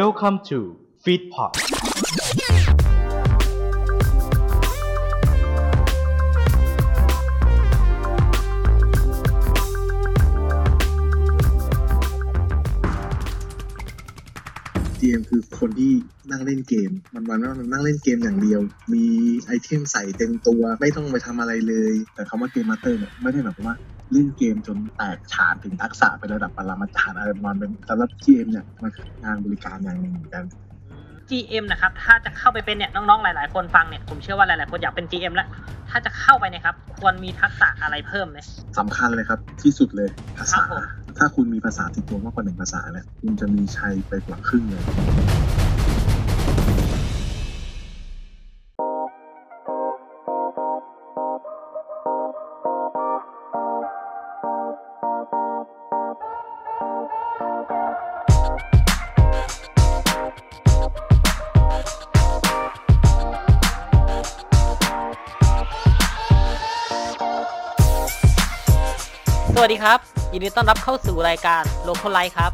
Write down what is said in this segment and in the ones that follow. Welcome to Feedpot เกมคือคนที่นั่งเล่นเกมวันๆแล้วนั่งเล่นเกมอย่างเดียวมีไอเทมใส่เต็มตัวไม่ต้องไปทำอะไรเลยแต่คำว่าเกมมาสเตอร์เนี่ยไม่ได้หมายความว่าเล่นเกมจนแตกฉานถึงทักษะไประดับปรมาจารย์อะไรประมาณเป็นสำหรับเกมเนี่ยมันงานบริการอย่างหนึ่งเหมือนกัน GM นะครับถ้าจะเข้าไปเป็นเนี่ยน้องๆหลายๆคนฟังเนี่ยผมเชื่อว่าหลายๆคนอยากเป็น GM แล้วถ้าจะเข้าไปเนี่ยครับควรมีทักษะอะไรเพิ่มไหมสำคัญเลยครับที่สุดเลยภาษาถ้าคุณมีภาษาติดตัวมากกว่า1ภาษาเนี่ยคุณจะมีชัยไปกว่าครึ่งเลยสวัสดีครับยินดีต้อนรับเข้าสู่รายการโลคอลไลท์ครับ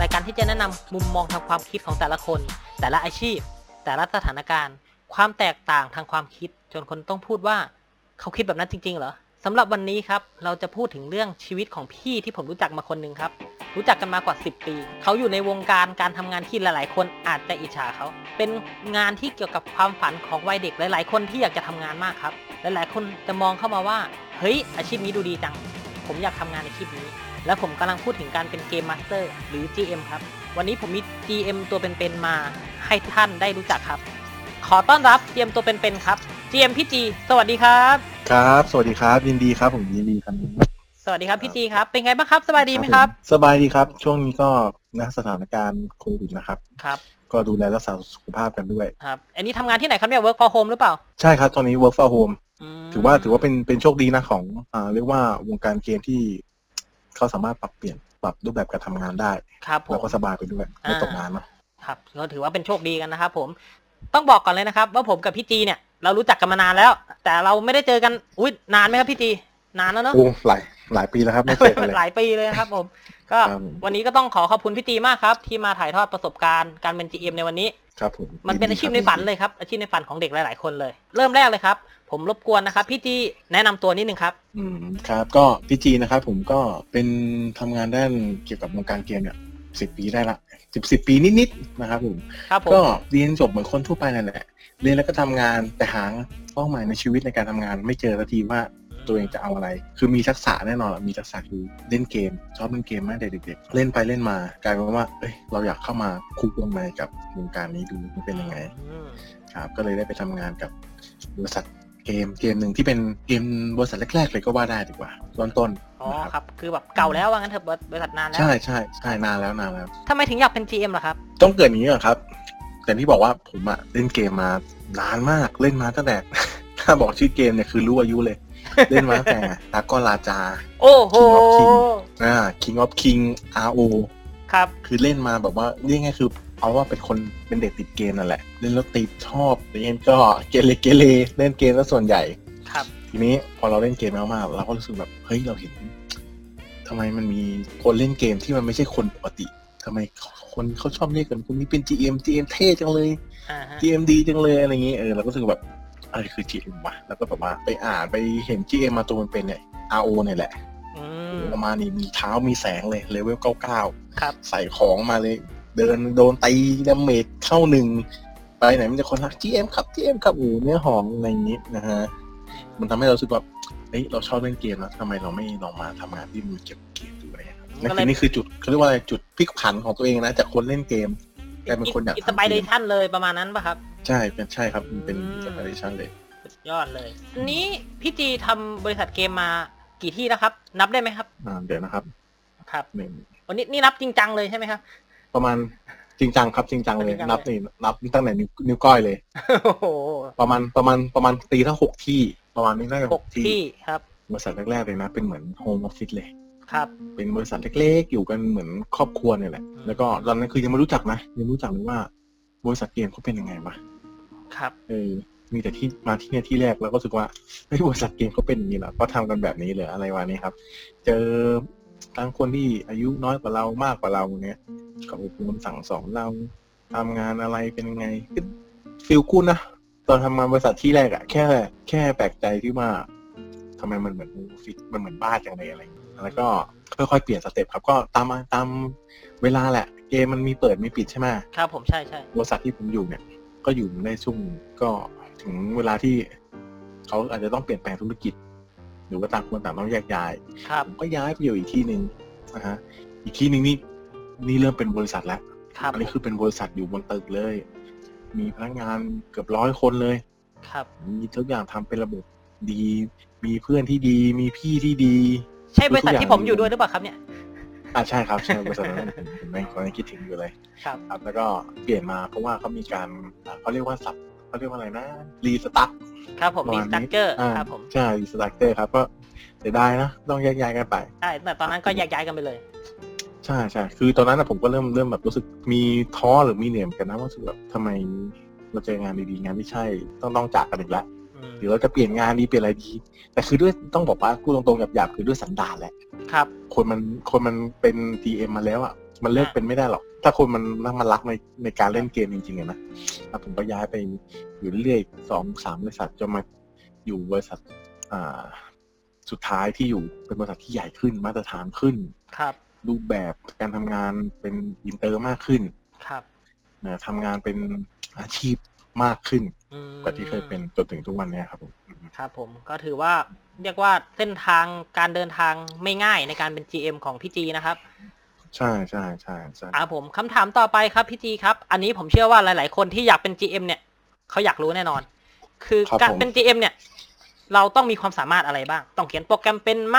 รายการที่จะแนะนำมุมมองทางความคิดของแต่ละคนแต่ละอาชีพแต่ละสถานการณ์ความแตกต่างทางความคิดจนคนต้องพูดว่าเขาคิดแบบนั้นจริงๆเหรอสำหรับวันนี้ครับเราจะพูดถึงเรื่องชีวิตของพี่ที่ผมรู้จักมาคนนึงครับรู้จักกันมากว่า10ปีเขาอยู่ในวงการการทำงานที่หลายๆคนอาจจะอิจฉาเขาเป็นงานที่เกี่ยวกับความฝันของวัยเด็กหลายๆคนที่อยากจะทำงานมากครับหลายๆคนจะมองเข้ามาว่าเฮ้ยอาชีพนี้ดูดีจังผมอยากทำงานในคลิปนี้และผมกำลังพูดถึงการเป็นเกมมาสเตอร์หรือ GM ครับวันนี้ผมมี GM ตัวเป็นๆมาให้ท่านได้รู้จักครับขอต้อนรับ GM ตัวเป็นๆครับ GM พี่จีสวัสดีครับครับสวัสดีครับยินดีครับผมยินดีครับสวัสดีครับพี่จีครับเป็นไงบ้างครับสบายดีไหมครับสบายดีครับช่วงนี้ก็นะสถานการณ์โควิดนะครับครับก็ดูแลรักษาสุขภาพกันด้วยครับอันนี้ทำงานที่ไหนครับเนี่ย work from home หรือเปล่าใช่ครับตอนนี้ work from homeถือว่าเป็นโชคดีนะของเรียกว่าวงการเกมที่เขาสามารถปรับรูปแบบการทำงานได้แล้วก็สบายไปด้วยไม่ตกงานนะครับก็ถือว่าเป็นโชคดีกันนะครับผมต้องบอกก่อนเลยนะครับว่าผมกับพี่จีเนี่ยเรารู้จักกันมานานแล้วแต่เราไม่ได้เจอกันอุ๊ยนานไหมครับพี่จีนานแล้วเนอะหลายปีแล้วครับไม่เจอกันเลยหลายปีเลยครับผมก็วันนี้ก็ต้องขอบคุณพี่จีมากครับที่มาถ่ายทอดประสบการณ์การเป็น GM ในวันนี้ครับผมมันเป็นอาชีพในฝันเลยครับอาชีพในฝันของเด็กหลายๆคนเลยเริ่มแรกเลยครับผมรบกวนนะครับพี่จีแนะนำตัวนิดนึงครับครับก็พี่จีนะครับผมก็เป็นทำงานด้านเกี่ยวกับวงการเกมเนี่ย10ปีได้ละ10ปีนิดๆนะครับผมก็เรียนจบเหมือนคนทั่วไปนั่นแหละเรียนแล้วก็ทำงานแต่หาเป้าหมายในชีวิตในการทำงานไม่เจอสักทีว่าตัวเองจะเอาอะไรคือมีทักษะแน่นอนมีทักษะคือเล่นเกมชอบเล่นเกมมากแต่เด็กๆเล่นไปเล่นมากลายเป็นว่าเราอยากเข้ามาคุกวงในกับวงการนี้ดูมันเป็นยังไงครับก็เลยได้ไปทำงานกับบริษัทเกมหนึ่งที่เป็นเกมบริษัทแรกๆเลยก็ว่าได้ดีกว่าต้นอ๋อครับคือแบบเก่าแล้วว่างั้นเถอะบริษัทนานแล้วใช่นานแล้วทำไมถึงอยากเป็น GM ล่ะครับต้องเกิดอย่างนี้เหรอครับแต่ที่บอกว่าผมอะเล่นเกมมานานมากเล่นมาตั้งแต่ถ้าบอกชื่อเกมเนี่ยคือรู้อายุเลยเล่นมาตั้งแต่ดราก้อนราชาโอ้โห King of King RO ครับคือเล่นมาแบบว่านี่ไงคือเอาว่าเป็นคนเป็นเด็กติดเกมนั่นแหละเล่นแล้วติดชอบเล่นก็เกเรเล่นเกมแล้วส่วนใหญ่ครับทีนี้พอเราเล่นเกมมากๆเราก็รู้สึกแบบเฮ้ยเราเห็นทำไมมันมีคนเล่นเกมที่มันไม่ใช่คนปกติทำไมคนเขาชอบเรียกกันคนนี้เป็น GM เท่จังเลย GM ดีจังเลยอะไรอย่างเงี้ยเราก็รู้สึกแบบอะไรคือ GM วะแล้วก็แบบว่าไปอ่านไปเห็น GM มาตัวมันเป็นเนี่ย RO เนี่ยแหละมานี่มีเท้ามีแสงเลยเลเวล99ครับใส่ของมาเลยเดินโดนตีดาเมจเข้า1ไปไหนมันจะคนรัก GM ครับ GM ครับอู๋เนื้อหอมในนี้นะฮะมันทำให้เรารู้สึกว่าเฮ้ยเราชอบเล่นเกมแล้วทำไมเราไม่ลองมาทำงานที่มันเกี่ยวกับเกมดูอะไรครับนี่คือจุดเขาเรียกว่าอะไรจุดพลิกผันของตัวเองนะจากคนเล่นเกมกลายเป็นคนอยากทำเกมอินสไปเรชั่นเลยประมาณนั้นป่ะครับใช่ครับมันเป็นอินสไปเรชั่นเลยยอดเลยนี้พี่จีทำบริษัทเกมมากี่ที่แล้วครับนับได้ไหมครับเดี๋ยวนะครับนี่นับจริงจังเลยใช่ไหมครับประมาณจริงจังครับจริงจังเลยนับตั้งแต่นิ้วก้อยเลยประมาณตีทั้ง6ที่ประมาณนี้ได้6ที่ครับบริษัทแรกๆเลยนะเป็นเหมือนโฮมออฟฟิศเลยครับเป็นบริษัทเล็กๆอยู่กันเหมือนครอบครัวเนี่ยแหละแล้วก็ตอนนั้นคือยังไม่รู้จักนะยังรู้จักเลยว่าบริษัทเกมเขาเป็นยังไงวะครับมีแต่ที่มาที่เนี่ยที่แรกแล้วก็รู้สึกว่าไอ้บริษัทเกมเขาเป็นอย่างนี้เหรอก็ทำกันแบบนี้เหรออะไรวะนี่ครับเจอทั้งคนที่อายุน้อยกว่าเรามากกว่าเราเนี่ยเขาอบรมสั่งสอนเรา ทำงานอะไรเป็นไงฟิลกูนะตอนทำงานบริษัทที่แรกอะแค่แปลกใจที่ว่าทำไมมันเหมือนมูฟิตมันเหมือนบ้าจังเลยอะไรแล้วก็ค่อยๆเปลี่ยนสเต็ปครับก็ตามเวลาแหละเกมมันมีเปิดมีปิดใช่ไหมครับผมใช่ใช่บริษัทที่ผมอยู่เนี่ยก็อยู่ในช่วงก็ถึงเวลาที่เขาอาจจะต้องเปลี่ยนแปลงธุรกิจหรือว่าต่างคนต่างต้องแยกย้ายผมก็ย้ายไปอยู่อีกที่นึงนะฮะอีกที่นึงนี่เริ่มเป็นบริษัทแล้วอันนี้คือเป็นบริษัทอยู่บนตึกเลยมีพนักงานเกือบ100คนเลยมีทุกอย่างทำเป็นระบบดีมีเพื่อนที่ดีมีพี่ที่ดีใช่บริษัทที่ผมอยู่ด้วยหรือเปล่าครับเนี่ยใช่ครับใช่บริษัทนั้นผมยังคิดถึงอยู่เลยครับแล้วก็เปลี่ยนมาเพราะว่าเขามีการเขาเรียกว่าสับเขาเรียกว่าอะไรนะรีสตาร์ทครับผมรีสตาร์เกอร์ครับผมใช่รีสตาร์เกอร์ครับก็เสียดายนะต้องแยกย้ายกันไปใช่แต่ตอนนั้นก็แยกย้ายกันไปเลยใช่ใช่คือตอนนั้นผมก็เริ่มแบบรู้สึกมีท้อหรือมีเหนื่อยกันนะว่ารู้สึกแบบทำไมเราเจองานดีๆงานที่ใช่ต้องจากกันอีกแล้วหรือเราจะเปลี่ยนงานดีเปลี่ยนอะไรดีแต่คือด้วยต้องบอกว่ากูตรงๆหยาบๆคือด้วยสันดานแหละครับคนมันเป็น TM มาแล้วอ่ะมันเลิกเป็นไม่ได้หรอกถ้าคนมันรักในการเล่นเกมจริงๆนะผมก็ย้ายไปอยู่เรื่อยๆ 2-3 บริษัทจนมาอยู่บริษัทสุดท้ายที่อยู่เป็นบริษัทที่ใหญ่ขึ้นมาตรฐานขึ้นครับรูปแบบการทำงานเป็นอินเตอร์มากขึ้นครับนะทำงานเป็นอาชีพมากขึ้นกว่าที่เคยเป็นจนถึงทุกวันนี้ครับผมครับผมก็ถือว่าเรียกว่าเส้นทางการเดินทางไม่ง่ายในการเป็น GM ของพี่จีนะครับใช่ๆๆๆผมคำถามต่อไปครับพี่จีครับอันนี้ผมเชื่อว่าหลายๆคนที่อยากเป็น GM เนี่ยเขาอยากรู้แน่นอนคือการเป็น GM เนี่ยเราต้องมีความสามารถอะไรบ้างต้องเขียนโปรแกรมเป็นไหม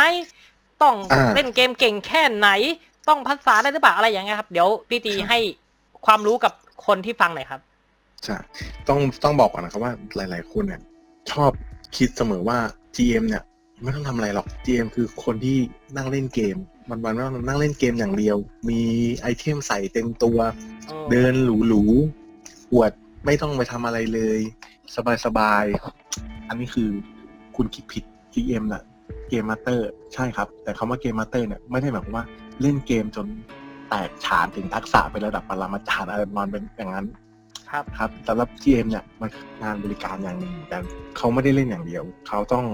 ต้องเล่นเกมเก่งแค่ไหนต้องภาษาได้หรือเปล่าอะไรอย่างเงี้ยครับเดี๋ยวพี่จีให้ความรู้กับคนที่ฟังหน่อยครับใช่ต้องบอกก่อนนะครับว่าหลายๆคนเนี่ยชอบคิดเสมอว่า GM เนี่ยไม่ต้องทำอะไรหรอก GM คือคนที่นั่งเล่นเกมวันๆไม่ต้องนั่งเล่นเกมอย่างเดียวมีไอเทมใส่เต็มตัวเดินหรูๆอวดไม่ต้องไปทำอะไรเลยสบายๆอันนี้คือคุณคิดผิด GM น่ะเกมมาสเตอร์ใช่ครับแต่คำว่าเกมมาสเตอร์เนี่ยไม่ได้หมายความว่าเล่นเกมจนแตกฉานถึงทักษะเป็นระดับปรมาจารย์อะไรมันเป็นอย่างนั้นครับสำหรับ GM เนี่ยมันงานบริการอย่างหนึ่งแต่เขาไม่ได้เล่นอย่างเดียวเขาต้อง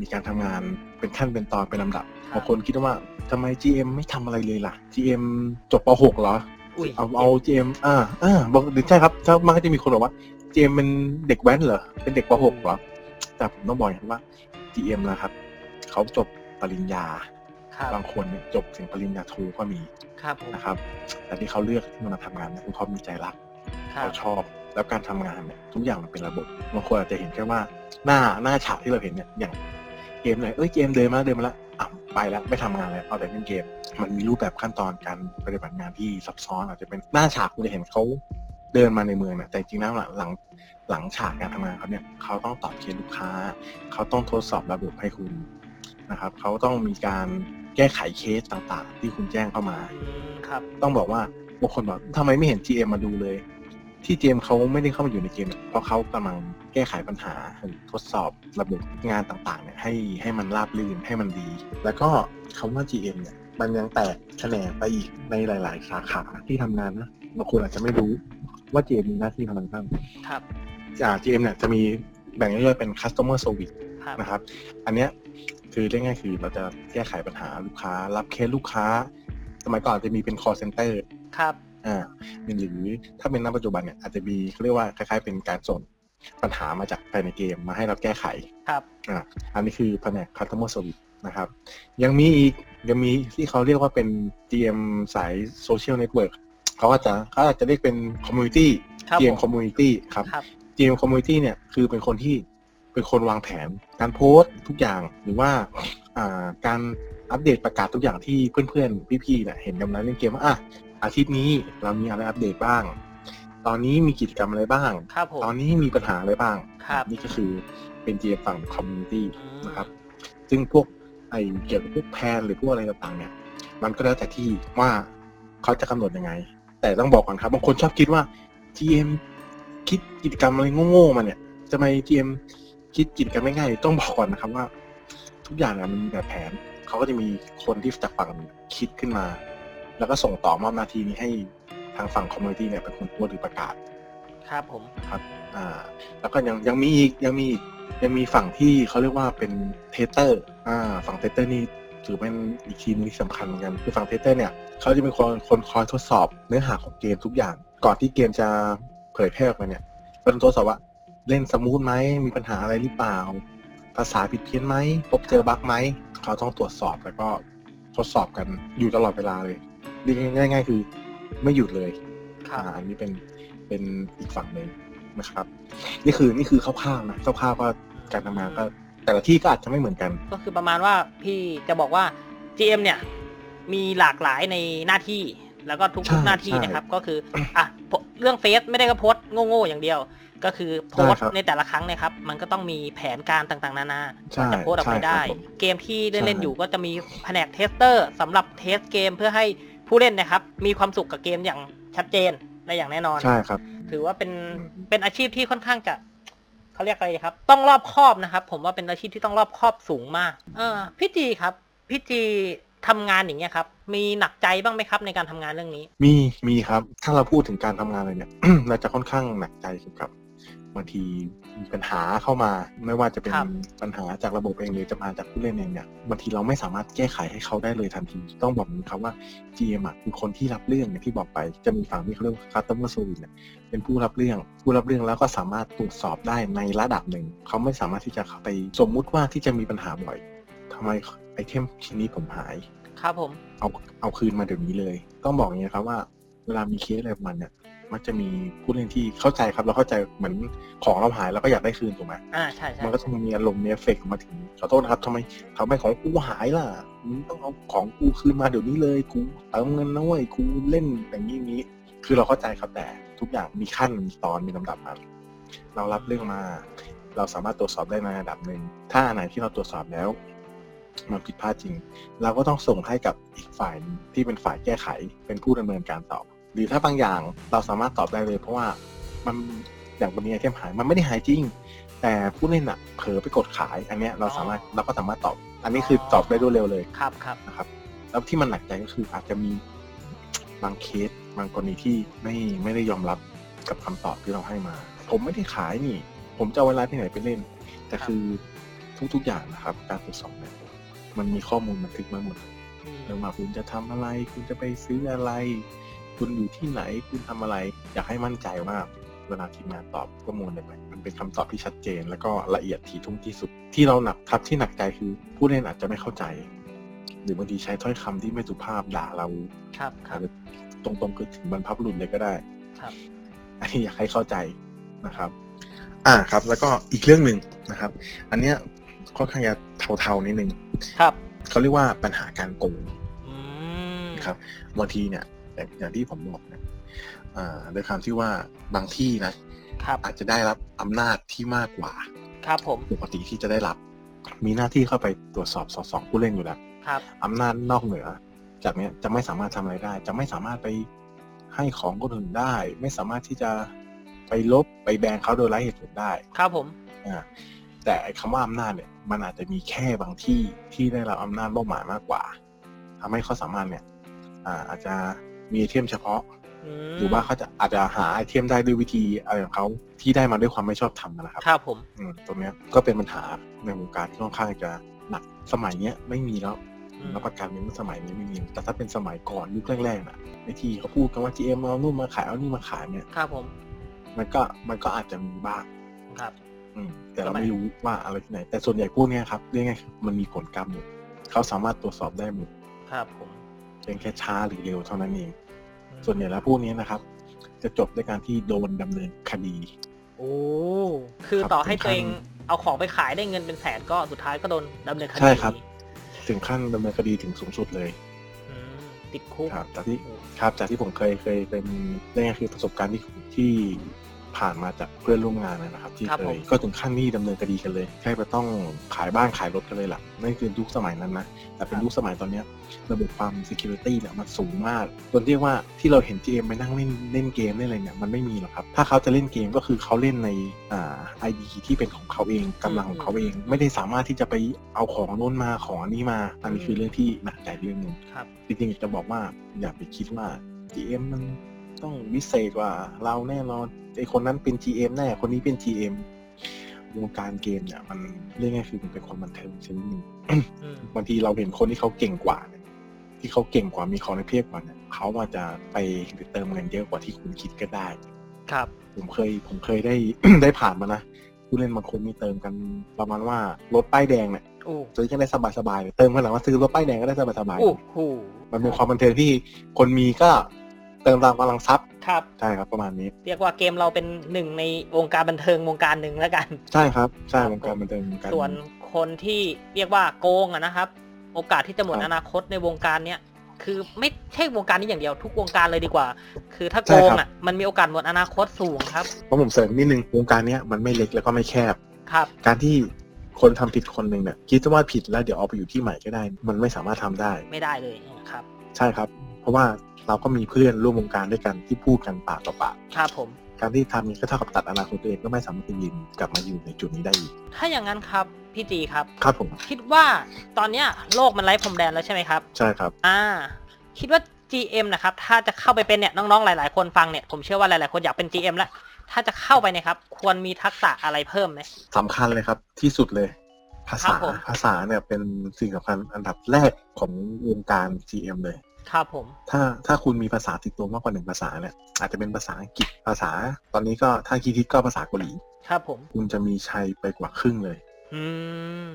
มีการทำงานเป็นขั้นเป็นตอนเป็นลำดับบางคนคิดว่าทำไม GM ไม่ทำอะไรเลยล่ะ GM จบป .6 เหรอเอา GM บางใช่ครับถ้ามันก็จะมีคนบอกว่า GM เป็นเด็กแว้นเหรอเป็นเด็กป .6 เหรอแต่ผมต้องบอกว่า GM นะครับเขาจบปริญญาบางคนเนี่ยจบถึงปริญญาโทก็มีนะครับแต่ที่เขาเลือกที่มาทำงานเนี่ยเขามีใจรักเขาชอบแล้วการทำงานเนี่ยทุกอย่างมันเป็นระบบบางคนอาจจะเห็นแค่ว่าหน้าฉากที่เราเห็นเนี่ยอย่างเกมไหนเกมเดินมาแล้วไปแล้วไม่ทำงานแล้วเอาแต่เล่นเกมมันมีรูปแบบขั้นตอนการปฏิบัติงานที่ซับซ้อนอาจจะเป็นหน้าฉากคุณจะเห็นเขาเดินมาในเมืองนะแต่จริงๆแล้วหลังฉากการทำงานเขาเนี่ยเขาต้องตอบเคสลูกค้าเขาต้องทดสอบระบบให้คุณนะครับเขาต้องมีการแก้ไขเคสต่างๆที่คุณแจ้งเข้ามาครับต้องบอกว่าบางคนบอกทำไมไม่เห็น GM มาดูเลยที่ GM เขาไม่ได้เข้ามาอยู่ในเกมเพราะเขากำลังแก้ไขปัญหาทดสอบระบบงานต่างๆเนี่ยให้มันราบรื่นให้มันดีแล้วก็คำว่า GM เนี่ยมันยังแตกแขนงไปอีกในหลายๆสาขาที่ทำงานนะบางคนอาจจะไม่รู้ว่า GM มีหน้าที่ทำอะไรบ้างครับจาก GM เนี่ยจะมีแบ่งย่อยเป็น Customer Service นะครับอันเนี้ยคือเรียกง่ายคือเราจะแก้ไขปัญหาลูกค้ารับเคสลูกค้าสมัยก่อนจะมีเป็น call center ครับหรือถ้าเป็นณปัจจุบันเนี่ยอาจจะมีเขาเรียกว่าคล้ายๆเป็นการส่งปัญหามาจากภายในเกมมาให้เราแก้ไขครับอันนี้คือแผนก customer service นะครับยังมีที่เขาเรียกว่าเป็น GM สาย social network เขาอาจจะเรียกเป็น community GM community ครับ GM community เนี่ยคือเป็นคนที่เป็นคนวางแผนการโพสต์ทุกอย่างหรือว่าการอัปเดตประกาศทุกอย่างที่เพื่อนๆพี่ๆเนี่ยเห็นกำลังเล่นเกมว่าอาทิตย์นี้เรามีอะไรอัปเดตบ้างตอนนี้มีกิจกรรมอะไรบ้างตอนนี้มีปัญหาอะไรบ้างนี่ก็คือเป็นเจฝั่งคอมมูนิตี้นะครับซึ่งพวกไอเกี่ยวกับพวกแพลนหรือพวกอะไรต่างๆเนี่ยมันก็แล้วแต่ที่ว่าเขาจะกำหนดยังไงแต่ต้องบอกก่อนครับบางคนชอบคิดว่า GM คิดกิจกรรมอะไรโง่ๆมาเนี่ยจะไป GMกิจกรรมไม่ง่ายต้องบอกก่อนนะครับว่าทุกอย่างมันมีแบบแผนเขาก็จะมีคนที่จากฝั่งคิดขึ้นมาแล้วก็ส่งต่อมอบหน้าที่นี้ให้ ทางฝั่งคอมมูนิตี้เนี่ยเป็นคนพูดหรือประกาศครับผมครับแล้วก็ยังมีอีกยังมีฝั่งที่เขาเรียกว่าเป็นเทเตอร์ฝั่งเทเตอร์นี่ถือเป็นอีกทีมที่สำคัญเหมือนกันคือฝั่งเทเตอร์เนี่ยเขาจะเป็นคนคอยทดสอบเนื้อหาของเกมทุกอย่างก่อนที่เกมจะเผยแพร่ออกมาเนี่ยก็ต้องทดสอบว่าเล่นสมูทไหมมีปัญหาอะไรหรือเปล่าภาษาผิดเพี้ยนไหมพบเจอบั๊กไหมเขาต้องตรวจสอบแล้วก็ทดสอบกันอยู่ตลอดเวลาเลยดีง่ายๆคือไม่หยุดเลยอันนี้เป็นอีกฝั่งหนึ่งนะครับนี่คือคร่าวๆนะคร่าวๆก็การทำงานก็แต่ละที่ก็อาจจะไม่เหมือนกันก็คือประมาณว่าพี่จะบอกว่า GM เนี่ยมีหลากหลายในหน้าที่แล้วก็ทุกหน้าที่นะครับก็คือเรื่องเฟซไม่ได้ก็โพสต์โง่ๆอย่างเดียวก็คือโพสต์ในแต่ละครั้งนะครับมันก็ต้องมีแผนการต่างๆนานาจะโพสต์ออกไปได้เกมที่เล่นอยู่ก็จะมีแผนกเทสเตอร์สำหรับเทสเกมเพื่อให้ผู้เล่นนะครับมีความสุขกับเกมอย่างชัดเจนได้อย่างแน่นอนใช่ครับถือว่าเป็นอาชีพที่ค่อนข้างจะเขาเรียกอะไรครับต้องรอบคอบนะครับผมว่าเป็นอาชีพที่ต้องรอบคอบสูงมากพี่จีครับพี่จีทำงานอย่างเงี้ยครับมีหนักใจบ้างไหมครับในการทำงานเรื่องนี้มีครับถ้าเราพูดถึงการทำงานอะไรเนี่ย เราจะค่อนข้างหนักใจครับบางทีมีปัญหาเข้ามาไม่ว่าจะเป็นปัญหาจากระบบเองหรือจะมาจากผู้เล่นเองเนี่ยบางทีเราไม่สามารถแก้ไขให้เขาได้เลยทันทีต้องบอกนี้ครับว่า GM คือคนที่รับเรื่องอย่างที่บอกไปจะมีฝั่งที่เขาเรียกว่า Customer Service เนี่ยเป็นผู้รับเรื่องแล้วก็สามารถตรวจสอบได้ในระดับหนึ่งเขาไม่สามารถที่จะเข้าไปสมมุติว่าที่จะมีปัญหาบ่อยทำไมไอเทมชิ้นนี้ผมหายครับผมเอาคืนมาเดี๋ยวนี้เลยต้องบอกอย่างนี้ครับว่าเวลามีเคสอะไรประมาณเนี่ยมักจะมีผู้เล่นที่เข้าใจครับเราเข้าใจเหมือนของเราหายเราก็อยากได้คืนถูกไหมใช่มันก็ต้องมีอารมณ์มีเอฟเฟกต์มาถึงขอโทษนะครับทำไมของกูหายล่ะมึงต้องเอาของกูคืนมาเดี๋ยวนี้เลยกูเอาเงินนะเว้ยกูเล่นอย่างนี้คือเราเข้าใจครับแต่ทุกอย่างมีขั้นมีตอนมีลำดับครับเรารับเรื่องมาเราสามารถตรวจสอบได้ในระดับนึงถ้าอันไหนที่เราตรวจสอบแล้วมันผิดพลาดจริงเราก็ต้องส่งให้กับอีกฝ่ายที่เป็นฝ่ายแก้ไขเป็นผู้ดำเนินการตอบหรือถ้าบางอย่างเราสามารถตอบได้เลยเพราะว่ามันอย่างกรณีไอเทมหายมันไม่ได้หายจริงแต่ผู้เล่นเผลอไปกดขายอันนี้เราก็สามารถตอบอันนี้คือตอบได้รวดเร็วเลยครับนะครับแล้วที่มันหนักใจก็คืออาจจะมีบางเคสบางกรณีที่ไม่ได้ยอมรับกับคำตอบที่เราให้มาผมไม่ได้ขายนี่ผมจะเอาเวลาที่ไหนไปเล่นแต่คือทุกอย่างนะครับการตรวจสอบเนี่ยมันมีข้อมูลบันทึกมาหมดแล้วว่าคุณจะทำอะไรคุณจะไปซื้ออะไรคุณอยู่ที่ไหนคุณทำอะไรอยากให้มั่นใจว่าเวลาทีมงานตอบข้อมูลอะไรมันเป็นคำตอบที่ชัดเจนแล้วก็ละเอียดถี่ถ้วนที่สุดที่เราที่หนักใจคือผู้เล่นอาจจะไม่เข้าใจหรือบางทีใช้ถ้อยคำที่ไม่สุภาพด่าเราครับตรงๆคือถึงบรรพบุรุษเลยก็ได้ครับอันนี้อยากให้เข้าใจนะครับครับแล้วก็อีกเรื่องนึงนะครับอันเนี้ยค่อนข้างจะเทาๆนิดนึงครับเขาเรียกว่าปัญหาการโกงครับบางทีเนี่ยอย่างที่ผมบอกเนี่ยโดยความที่ว่าบางที่นะอาจจะได้รับอำนาจที่มากกว่าครับผมปกติที่จะได้รับมีหน้าที่เข้าไปตรวจสอบสอดส่องผู้เล่นอยู่แล้วครับอำนาจนอกเหนือจากนี้จะไม่สามารถทำอะไรได้จะไม่สามารถไปให้ของคนอื่นได้ไม่สามารถที่จะไปลบไปแบนเขาโดยไร้เหตุผลได้ครับผมแต่คำว่าอำนาจเนี่ยมันอาจจะมีแค่บางที่ที่ได้รับอำนาจเป้าหมายมากกว่าทำให้เขาสามารถเนี่ยอาจจะมีไอเทมเฉพาะหรือว่าเขาจะอาจจะหาไอเทมได้ด้วยวิธีอะไรของเขาที่ได้มาด้วยความไม่ชอบธรรมนะครับครับผมตรงนี้ก็เป็นปัญหาในวงการที่ค่อนข้างจะหนักสมัยเนี้ยไม่มีแล้วรับประกันในสมัยนี้ไม่มีแต่ถ้าเป็นสมัยก่อนยุคแรกๆน่ะไอทีเขาพูดกันว่า GM เอานู่นมาขายเอานี่มาขายเนี่ยครับผมมันก็อาจจะมีบ้างครับแต่เราไม่รู้ว่าอะไรที่ไหนแต่ส่วนใหญ่พวกนี้ครับเรียกไงมันมีผลกรรมหมดเขาสามารถตรวจสอบได้หมดครับผมเป็นแค่ช้าหรือเร็วเท่านั้นเองส่วนใหญ่แล้วพวกนี้นะครับจะจบด้วยการที่โดนดำเนินคดีโอ้คือต่อให้ตัวเองเอาของไปขายได้เงินเป็นแสนก็สุดท้ายก็โดนดำเนินคดีใช่ครับถึงขั้นดำเนินคดีถึงสูงสุดเลยติดคุกครับจากที่ผมเคยเป็นเรียกไงคือประสบการณ์ที่ผ่านมาจากเพื่อนร่วมงานนะครับที่เคยก็ถึงขั้นนี้ดำเนินคดีกันเลยแค่ไปต้องขายบ้านขายรถกันเลยล่ะนั่นคือยุคสมัยนั้นนะแต่เป็นยุคสมัยตอนนี้ระบบความ security เนี่ยมันสูงมากจนเรียกว่าที่เราเห็น GM ไปนั่งเล่นเกมได้เลยเนี่ยมันไม่มีหรอกครับถ้าเขาจะเล่นเกมก็คือเขาเล่นในID ที่เป็นของเขาเองกำลังของเขาเองไม่ได้สามารถที่จะไปเอาของโน้นมาของนี้มาอันนี้คือเรื่องที่หนักใจเรื่องนึงจริงๆจะบอกว่าอย่าไปคิดว่า GM มัน ต้องวิเศษกว่าเราแน่นอนไอคนนั้นเป็น GM แน่คนนี้เป็น GM วงการเกมเนี่ยมันเรื่องง่ายคือมันเป็นคนบันเทิงชนิดนึง บางทีเราเห็นคนที่เขาเก่งกว่าที่เขาเก่งกว่ามีคอร์เนเพียกกว่าเนี่ยเขาอาจจะไปเติมเงินเยอะกว่าที่คุณคิดก็ได้ครับผมเคยได้ ได้ผ่านมานะผู้เล่นบางคนมีเติมกันประมาณว่ารถป้ายแดงเนี่ยซื้อกันได้สบายๆเติมกันหลังว่าซื้อรถป้ายแดงก็ได้สบายๆมันเป็นความบันเทิงที่คนมีก็เติมตามกำลังทรัพย์ครับใช่ครับประมาณนี้เรียกว่าเกมเราเป็นหนึ่งในวงการบันเทิงวงการนึงแล้วกันใช่ครับใช่วงการบันเทิงส่วนคนที่เรียกว่าโกงนะครับโอกาสที่จะหมดอนาคตในวงการเนี้ยคือไม่ใช่วงการนี้อย่างเดียวทุกวงการเลยดีกว่าคือถ้าโกงมันมีโอกาสหมดอนาคตสูงครับเพราะผมเสริมนิดนึงวงการนี้มันไม่เล็กแล้วก็ไม่แคบครับการที่คนทำผิดคนหนึ่งเนี่ยคิดว่าผิดแล้วเดี๋ยวเอาไปอยู่ที่ใหม่ก็ได้มันไม่สามารถทำได้ไม่ได้เลยครับใช่ครับเพราะว่าเราก็มีเพื่อนร่วมวงการด้วยกันที่พูดกันปากต่อปากครับผมการที่ทำนี้ก็เท่ากับตัดอนาคตตัวเองก็ไม่สามารถยืนกลับมาอยู่ในจุดนี้ได้อีกถ้าอย่างนั้นครับพี่จีครับครับผมคิดว่าตอนเนี้ยโลกมันไร้พรมแดนแล้วใช่ไหมครับใช่ครับคิดว่า GM นะครับถ้าจะเข้าไปเป็นเนี่ยน้องๆหลายๆคนฟังเนี่ยผมเชื่อว่าหลายๆคนอยากเป็น GM แล้วถ้าจะเข้าไปเนี่ยครับควรมีทักษะอะไรเพิ่มไหมสำคัญเลยครับที่สุดเลยภาษาเนี่ยเป็นสิ่งสำคัญอันดับแรกของวงการ GM เลยครับผมถ้าคุณมีภาษาติดตัวมากกว่า1ภาษาเนี่ยอาจจะเป็นภาษาอังกฤษภาษาตอนนี้ก็ถ้าคิดก็ภาษาเกาหลีครับผมคุณจะมีชัยไปกว่าครึ่งเลย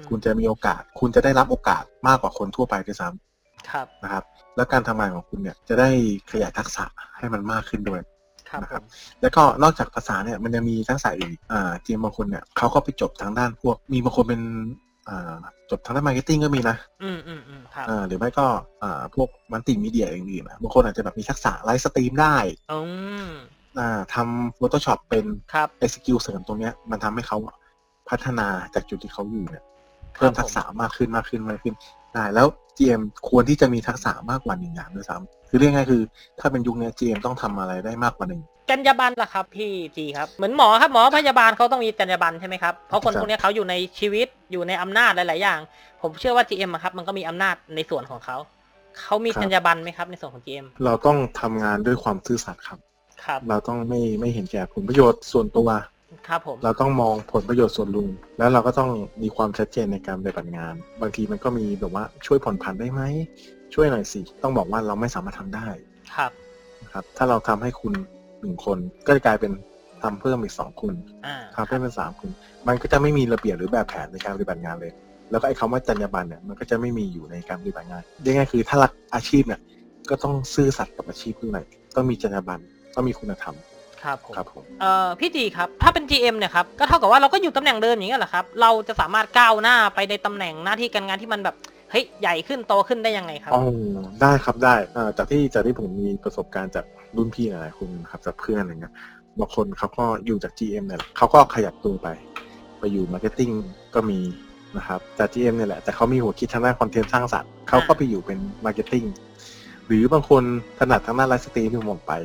คุณจะมีโอกาสคุณจะได้รับโอกาสมากกว่าคนทั่วไปด้วยซ้ำครับนะครับแล้วการทำงานของคุณเนี่ยจะได้ขยายทักษะให้มันมากขึ้นด้วยนะครับแล้วก็นอกจากภาษาเนี่ยมันยังมีทักษะอื่นจีนบางคนเนี่ยเขาก็ไปจบทางด้านพวกมีบางคนเป็นจบทางด้านมาร์เก็ตติ้งก็มีนะครับหรือไม่ก็พวกมัลติมีเดียอย่างอื่นนะบางคนอาจจะแบบมีทักษะไลฟ์สตรีมได้ทำ Photoshop เป็นไอ้สกิลเสริมตรงเนี้ยมันทำให้เขาพัฒนาจากจุดที่เขาอยู่เนี่ยเพิ่มทักษะมากขึ้นได้แล้ว GM ควรที่จะมีทักษะมากกว่า1อย่างด้วยซ้ำคือเรื่องง่ายคือถ้าเป็นยุคนี้ GM ต้องทำอะไรได้มากกว่า1จรรยาบรรณล่ะครับพี่จีครับเหมือนหมอครับหมอพยาบาลเขาต้องมีจรรยาบรรณใช่ไหมครับเพราะคนพวกนี้เขาอยู่ในชีวิตอยู่ในอำนาจหลายๆอย่างผมเชื่อว่า GM ครับมันก็มีอำนาจในส่วนของเขามีจรรยาบรรณไหมครับในส่วนของ GM เราต้องทำงานด้วยความซื่อสัตย์ครับเราต้องไม่เห็นแก่ผลประโยชน์ส่วนตัวเราต้องมองผลประโยชน์ส่วนรวมแล้วเราก็ต้องมีความชัดเจนในการปฏิบัติงานบางทีมันก็มีแบบว่าช่วยผ่อนผันได้ไหมช่วยหน่อยสิต้องบอกว่าเราไม่สามารถทำได้ครับนะครับถ้าเราทำให้คุณ1คนก็จะกลายเป็นทำเพิ่มอีก2คนทำเพิ่มเป็น3คนมันก็จะไม่มีระเบียบหรือแบบแผนในการปฏิบัติงานเลยแล้วก็ไอ้คำว่าจรรยาบรรณเนี่ยมันก็จะไม่มีอยู่ในการปฏิบัติงานได้ง่ายคือถ้ารักอาชีพเนี่ยก็ต้องซื่อสัตย์กับอาชีพด้วยต้องมีจรรยาบรรณต้องมีคุณธรรมครับผมพี่จีครับถ้าเป็น GM เนี่ยครับก็เท่ากับว่าเราก็อยู่ตำแหน่งเดิมอย่างเงี้ยเหรอครับเราจะสามารถก้าวหน้าไปในตำแหน่งหน้าที่การงานที่มันแบบเฮ้ยใหญ่ขึ้นโตขึ้นได้ยังไงครับได้ครับได้จากที่ผมมีประสบการณ์จากรุ่นพี่หลายคนครับจากเพื่อนอะไรเงี้ยบางคนเขาก็อยู่จาก GM เนี่ยเขาก็ขยับตัวไปอยู่ Marketing ก็มีนะครับจาก GM เนี่ยแหละแต่เขามีหัวคิดทางด้านคอนเทนต์สร้างสรรค์เขาก็ไปอยู่เป็น Marketing หรือบางคนถนัดทางด้านไลฟ์สตรีมที่ผมไป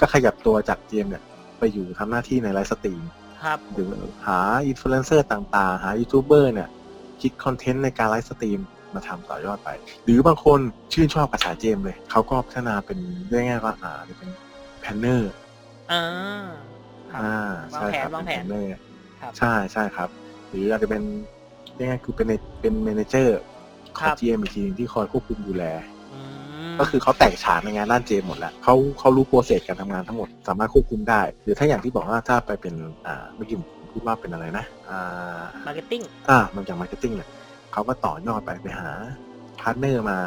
ก็ขยับตัวจาก GM เนี่ยไปอยู่ทำหน้าที่ในไลฟ์สตรีมหรือหาอินฟลูเอนเซอร์ต่างๆหายูทูบเบอร์เนี่ยคิดคอนเทนต์ในการไลฟ์สตรีมมาทำต่อยอดไปหรือบางคนชื่นชอบภาษา GM เลยเขาก็พัฒนาเป็นได้ง่ายว่าเป็นแพนเนอร์วางแผนใช่ครับหรืออาจจะเป็นได้ง่ายคือเป็นเมเนเจอร์ของ GM อีกทีที่คอยควบคุมดูแลก็คือเขาแตกฉานในงานด้านเจมหมดแล้วเขารู้โปรเซสการทำงานทั้งหมดสามารถควบคุมได้หรือถ้าอย่างที่บอกว่าถ้าไปเป็นเมื่อกี้ผมพูดว่าเป็นอะไรนะมาร์เก็ตติ้งมันจากมาร์เก็ตติ้งเนี่ยเขาก็ต่อยอดไปหาพาร์ทเนอร์มา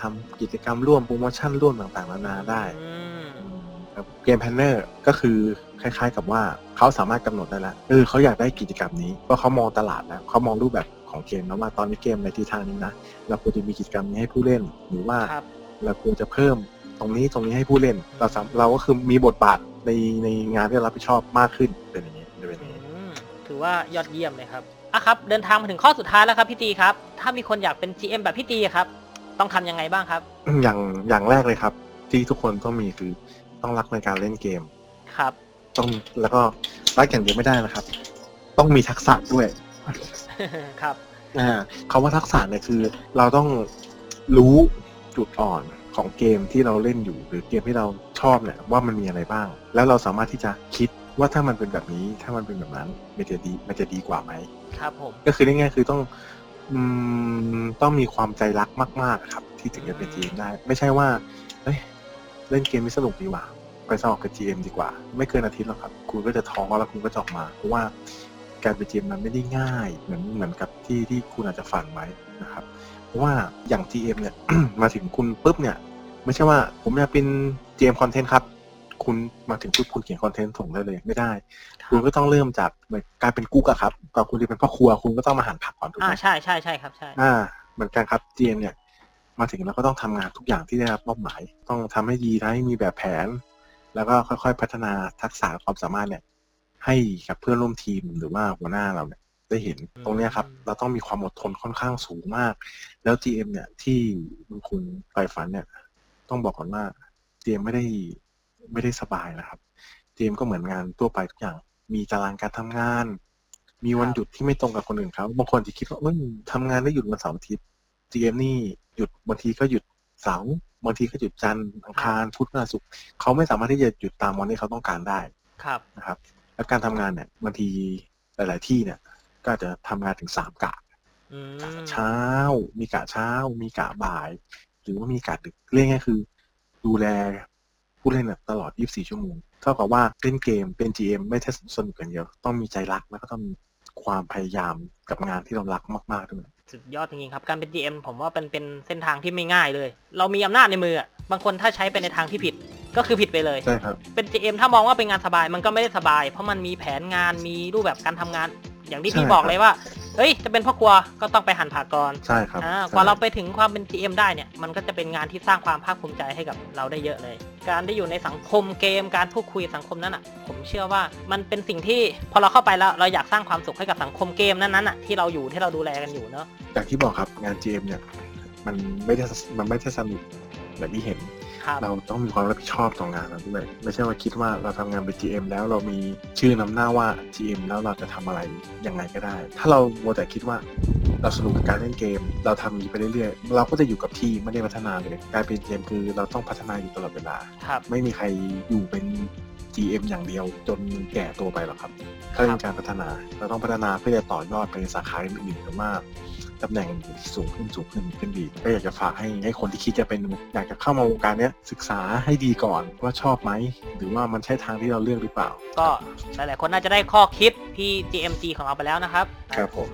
ทำกิจกรรมร่วมโปรโมชั่นร่วมต่างๆนานาได้เกมแพนเนอร์ก็คือคล้ายๆกับว่าเขาสามารถกำหนดได้แล้วเขาอยากได้กิจกรรมนี้เพราะเขามองตลาดแล้วเขามองรูปแบบของเกมแล้วว่าตอนนี้เกมในทิศทางนี้นะเราควรจะมีกิจกรรมนี้ให้ผู้เล่นหรือว่าเราควรจะเพิ่มตรงนี้ให้ผู้เล่นเราก็คือมีบทบาทในงานที่รับผิดชอบมากขึ้นเป็นอย่างนี้ถือว่ายอดเยี่ยมเลยครับครับเดินทางมาถึงข้อสุดท้ายแล้วครับพี่ตีครับถ้ามีคนอยากเป็น GM แบบพี่ตีครับต้องทำยังไงบ้างครับอย่างแรกเลยครับที่ทุกคนต้องมีคือต้องรักในการเล่นเกมครับต้องแล้วก็รักอย่างเดียวไม่ได้นะครับต้องมีทักษะด้วยครับคำว่าทักษะเนี่ยคือเราต้องรู้จุดอ่อน ของเกมที่เราเล่นอยู่หรือเกมที่เราชอบเนี่ยว่ามันมีอะไรบ้างแล้วเราสามารถที่จะคิดว่าถ้ามันเป็นแบบนี้ถ้ามันเป็นแบบนั้นมันจะดีกว่าไหมครับผมก็คือง่ายๆคือต้องมีความใจรักมากๆครับที่ถึงจะเป็น GM ได้ไม่ใช่ว่าเล่นเกมไม่สนุกดีกว่าไปสอบกับ GM ดีกว่าไม่เกินอาทิตย์หรอกครับคุณก็จะท้อแล้วคุณก็จอกมาเพราะว่าการเป็น GM มันไม่ได้ง่ายเหมือนกับที่คุณอาจจะฝันไว้นะครับเพราะว่าอย่าง GM เนี่ย มาถึงคุณปุ๊บเนี่ยไม่ใช่ว่าผมอยากเป็น GM Content ครับคุณมาถึงปุ๊บคุณเขียนคอนเทนต์ส่งได้เลยไม่ได้คุณก็ต้องเริ่มจากการเป็นกุ๊กอะครับก่อนคุณจะเป็นพ่อครัวคุณก็ต้องมาหั่นผักก่อนถูกไหมใช่ครับใช่เหมือนกันครับ GM เนี่ยมาถึงเราก็ต้องทำงานทุกอย่างที่ได้รับมอบหมายต้องทำให้ดีให้มีแบบแผนแล้วก็ค่อยๆพัฒนาทักษะความสามารถเนี่ยให้กับเพื่อนร่วมทีมหรือว่าหัวหน้าเราเนี่ยได้เห็นตรงนี้ครับเราต้องมีความอดทนค่อนข้างสูงมากแล้ว GM เนี่ยที่คุณไฟฝันเนี่ยต้องบอกก่อนว่า GM ไม่ได้สบายนะครับGMก็เหมือนงานทั่วไปทุกอย่างมีตารางการทำงานมีวันหยุดที่ไม่ตรงกับคนอื่นเขาบางคนจะคิดว่าทำงานได้หยุดวันเสาร์อาทิตย์GMนี่หยุดบางทีก็หยุดเสาร์บางทีก็หยุดจันทร์อังคารพุธพฤหัสศุกร์เขาไม่สามารถที่จะหยุดตามวันที่เขาต้องการได้นะครับและการทำงานเนี่ยบางทีหลายๆที่เนี่ยก็จะทำงานถึง3กะเช้ามีกะเช้ามีกะบ่ายหรือว่ามีกะดึกเรื่องง่ายคือดูแลผู้เล่นตลอด24ชั่วโมงเท่ากับว่าเล่นเกมเป็น GM ไม่ใช่สนุกอย่างเดียวต้องมีใจรักแล้วก็ต้องมีความพยายามกับงานที่เรารักมากๆด้วยสุดยอดจริงๆครับการเป็น GM ผมว่าเป็นเส้นทางที่ไม่ง่ายเลยเรามีอำนาจในมือบางคนถ้าใช้ไปในทางที่ผิดก็คือผิดไปเลยใช่ครับเป็น GM ถ้ามองว่าเป็นงานสบายมันก็ไม่ได้สบายเพราะมันมีแผนงานมีรูปแบบการทำงานอย่างที่พี่บอกเลยว่าจะเป็นพ่อครัวก็ต้องไปหั่นผักก่อนใช่ครับกว่าเราไปถึงความเป็น GM ได้เนี่ยมันก็จะเป็นงานที่สร้างความภาคภูมิใจให้กับเราได้เยอะเลยการได้อยู่ในสังคมเกมการพูดคุยสังคมนั้นอ่ะผมเชื่อว่ามันเป็นสิ่งที่พอเราเข้าไปแล้วเราอยากสร้างความสุขให้กับสังคมเกมนั้นๆอ่ะที่เราอยู่ที่เราดูแลกันอยู่เนาะจากที่บอกครับงาน GM เนี่ยมันไม่ได้สนุกแบบที่เห็นเราต้องมีความรับผิดชอบต่องานเราด้วยไม่ใช่ว่าคิดว่าเราทำงานเป็น GM แล้วเรามีชื่อนำหน้าว่า GM แล้วเราจะทำอะไรยังไงก็ได้ถ้าเราโมแต่คิดว่าเราสนุกกับการเล่นเกมเราทำนี้ไปเรื่อยๆเราก็จะอยู่กับที่ไม่ได้พัฒนาเลยการเป็น GM คือเราต้องพัฒนาอยู่ตลอดเวลาไม่มีใครอยู่เป็น GM อย่างเดียวจนแก่ตัวไปหรอกครับถ้าเป็นการพัฒนาเราต้องพัฒนาเพื่อจะต่อยอดไปสาขาอื่นๆหรือว่าตำแหน่งสูงขึ้นดีก็อยากจะฝากให้คนที่คิดจะเป็นอยากจะเข้ามาวงการนี้ศึกษาให้ดีก่อนว่าชอบไหมหรือว่ามันใช่ทางที่เราเลือกหรือเปล่าก็หลายๆคนน่าจะได้ข้อคิดพี่ GMG ของเราไปแล้วนะครับครับผม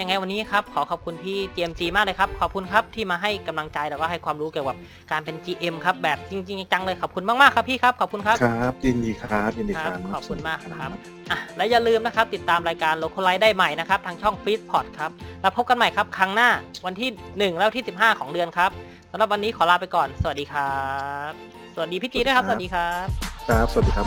ยังไงวันนี้ครับขอขอบคุณพี่ GMG มากเลยครับขอบคุณครับที่มาให้กำลังใจแล้วก็ให้ความรู้เกี่ยวกับการเป็น GM ครับแบบจริงๆจังเลยขอบคุณมากๆครับพี่ครับขอบคุณครับครับยินดีครับขอบคุณมากครับและอย่าลืมนะครับติดตามรายการ Localize ได้ใหม่นะครับทางช่อง Feedpod ครับแล้วพบกันใหม่ครับครั้งหน้าวันที่1แล้วที่15ของเดือนครับสำหรับวันนี้ขอลาไปก่อนสวัสดีครับสวัสดีพี่จีด้วยครับสวัสดีครับครับสวัสดีครับ